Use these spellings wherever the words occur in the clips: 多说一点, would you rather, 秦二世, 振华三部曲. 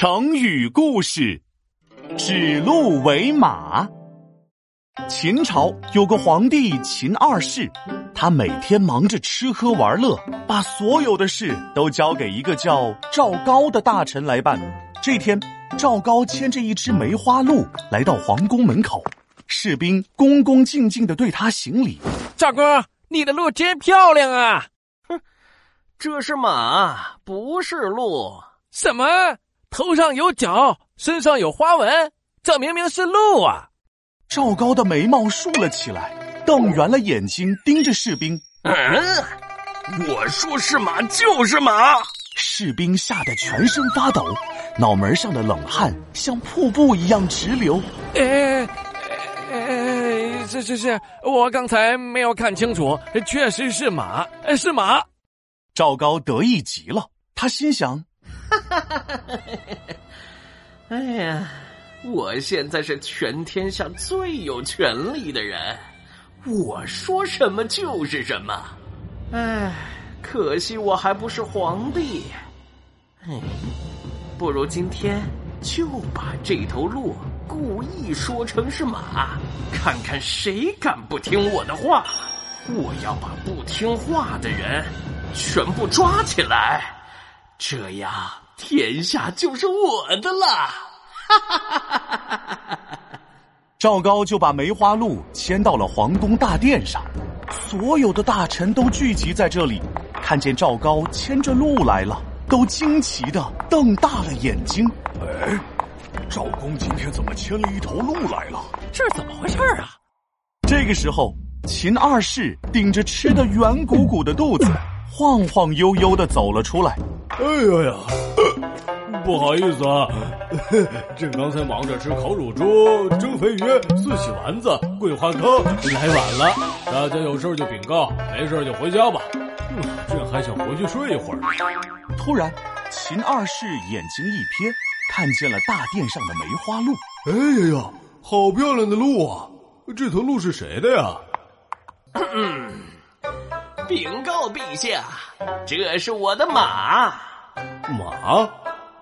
成语故事：指鹿为马。秦朝有个皇帝秦二世，他每天忙着吃喝玩乐，把所有的事都交给一个叫赵高的大臣来办。这天，赵高牵着一只梅花鹿来到皇宫门口，士兵恭恭敬敬地对他行礼。赵哥，你的鹿真漂亮啊！哼，这是马，不是鹿。什么？头上有角，身上有花纹，这明明是鹿啊！赵高的眉毛竖了起来，瞪圆了眼睛盯着士兵。我说是马就是马！士兵吓得全身发抖，脑门上的冷汗像瀑布一样直流。这我刚才没有看清楚，确实是马，是马！赵高得意极了，他心想：哎呀，我现在是全天下最有权力的人，我说什么就是什么。哎，可惜我还不是皇帝。不如今天就把这头鹿故意说成是马，看看谁敢不听我的话。我要把不听话的人全部抓起来，这样天下就是我的了。赵高就把梅花鹿牵到了皇宫大殿上，所有的大臣都聚集在这里，看见赵高牵着鹿来了，都惊奇地瞪大了眼睛。赵公今天怎么牵了一头鹿来了？这是怎么回事啊？这个时候，秦二世顶着吃得圆鼓鼓的肚子，晃晃悠悠地走了出来。哎呦呀，不好意思啊，正刚才忙着吃烤乳猪、蒸肥鱼、四喜丸子、桂花糕，来晚了。大家有事就禀告，没事就回家吧。朕还想回去睡一会儿。突然，秦二世眼睛一瞥，看见了大殿上的梅花鹿。哎呀呀，好漂亮的鹿啊！这头鹿是谁的呀？禀告陛下，这是我的马。马？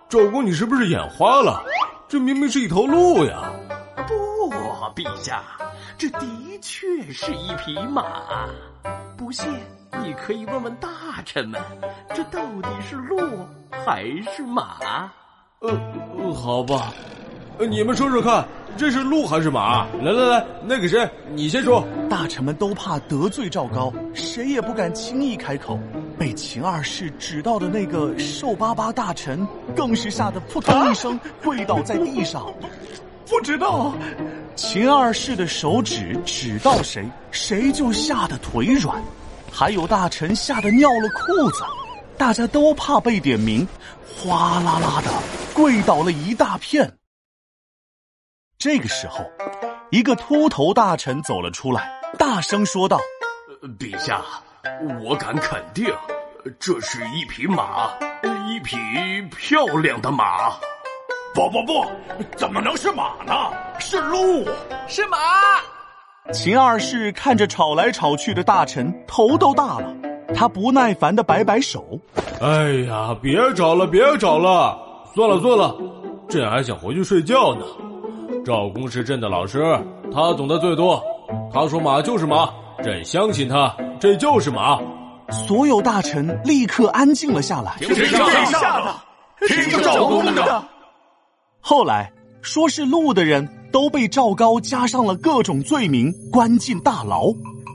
赵公，你是不是眼花了？这明明是一头鹿呀！不，陛下，这的确是一匹马。不信，你可以问问大臣们，这到底是鹿还是马？好吧，你们说说看，这是鹿还是马？来，那个谁，你先说。大臣们都怕得罪赵高，谁也不敢轻易开口。被秦二世指到的那个瘦巴巴大臣，更是吓得扑通一声跪倒在地上。不知道。秦二世的手指指到谁，谁就吓得腿软，还有大臣吓得尿了裤子。大家都怕被点名，哗啦啦的跪倒了一大片。这个时候，一个秃头大臣走了出来，大声说道：陛下，我敢肯定，这是一匹马，一匹漂亮的马。不，怎么能是马呢？是鹿，是马！秦二世看着吵来吵去的大臣，头都大了，他不耐烦地摆摆手：哎呀，别吵了，算了，朕还想回去睡觉呢。赵公是朕的老师，他懂得最多，他说马就是马，朕相信他，这就是马。所有大臣立刻安静了下来。听赵公的。后来说是鹿的人都被赵高加上了各种罪名，关进大牢，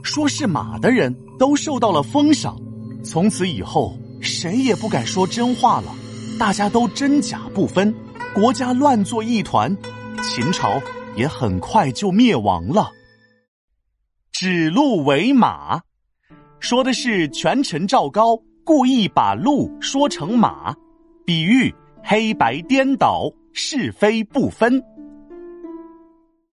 说是马的人都受到了封赏。从此以后，谁也不敢说真话了，大家都真假不分，国家乱作一团，秦朝也很快就灭亡了。指鹿为马，说的是权臣赵高故意把鹿说成马，比喻黑白颠倒，是非不分。